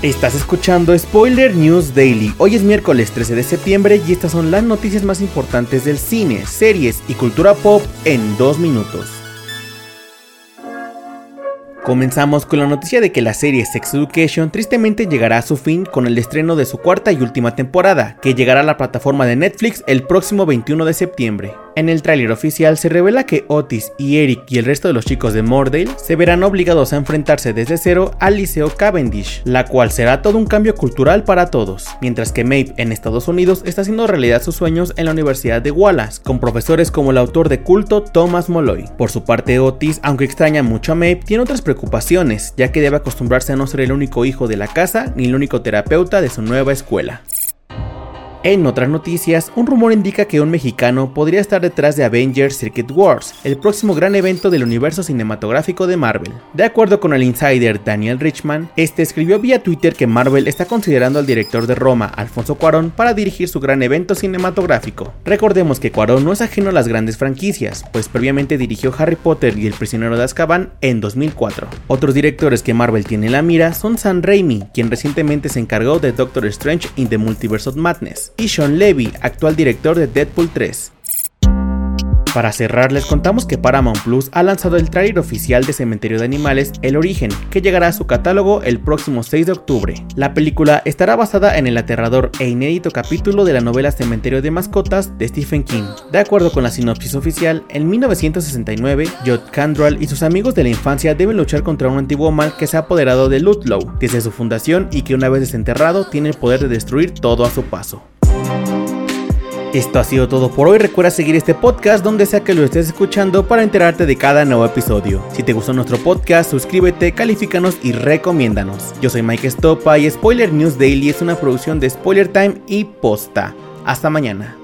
Estás escuchando Spoiler News Daily. Hoy es miércoles 13 de septiembre y estas son las noticias más importantes del cine, series y cultura pop en 2 minutos. Comenzamos con la noticia de que la serie Sex Education tristemente llegará a su fin con el estreno de su cuarta y última temporada, que llegará a la plataforma de Netflix el próximo 21 de septiembre. En el tráiler oficial se revela que Otis y Eric y el resto de los chicos de Moordale se verán obligados a enfrentarse desde cero al Liceo Cavendish, la cual será todo un cambio cultural para todos, mientras que Maeve en Estados Unidos está haciendo realidad sus sueños en la Universidad de Wallace, con profesores como el autor de culto Thomas Molloy. Por su parte, Otis, aunque extraña mucho a Maeve, tiene otras preocupaciones, ya que debe acostumbrarse a no ser el único hijo de la casa ni el único terapeuta de su nueva escuela. En otras noticias, un rumor indica que un mexicano podría estar detrás de Avengers: Secret Wars, el próximo gran evento del universo cinematográfico de Marvel. De acuerdo con el insider Daniel Richman, este escribió vía Twitter que Marvel está considerando al director de Roma, Alfonso Cuarón, para dirigir su gran evento cinematográfico. Recordemos que Cuarón no es ajeno a las grandes franquicias, pues previamente dirigió Harry Potter y el prisionero de Azkaban en 2004. Otros directores que Marvel tiene en la mira son Sam Raimi, quien recientemente se encargó de Doctor Strange in the Multiverse of Madness, y Sean Levy, actual director de Deadpool 3. Para cerrar, les contamos que Paramount Plus ha lanzado el tráiler oficial de Cementerio de Animales: El Origen, que llegará a su catálogo el próximo 6 de octubre. La película estará basada en el aterrador e inédito capítulo de la novela Cementerio de Mascotas de Stephen King. De acuerdo con la sinopsis oficial, en 1969, Jud Candrel y sus amigos de la infancia deben luchar contra un antiguo mal que se ha apoderado de Ludlow desde su fundación y que, una vez desenterrado, tiene el poder de destruir todo a su paso. Esto ha sido todo por hoy. Recuerda seguir este podcast donde sea que lo estés escuchando para enterarte de cada nuevo episodio. Si te gustó nuestro podcast, suscríbete, califícanos y recomiéndanos. Yo soy Mike Estopa y Spoiler News Daily es una producción de Spoiler Time y Posta. Hasta mañana.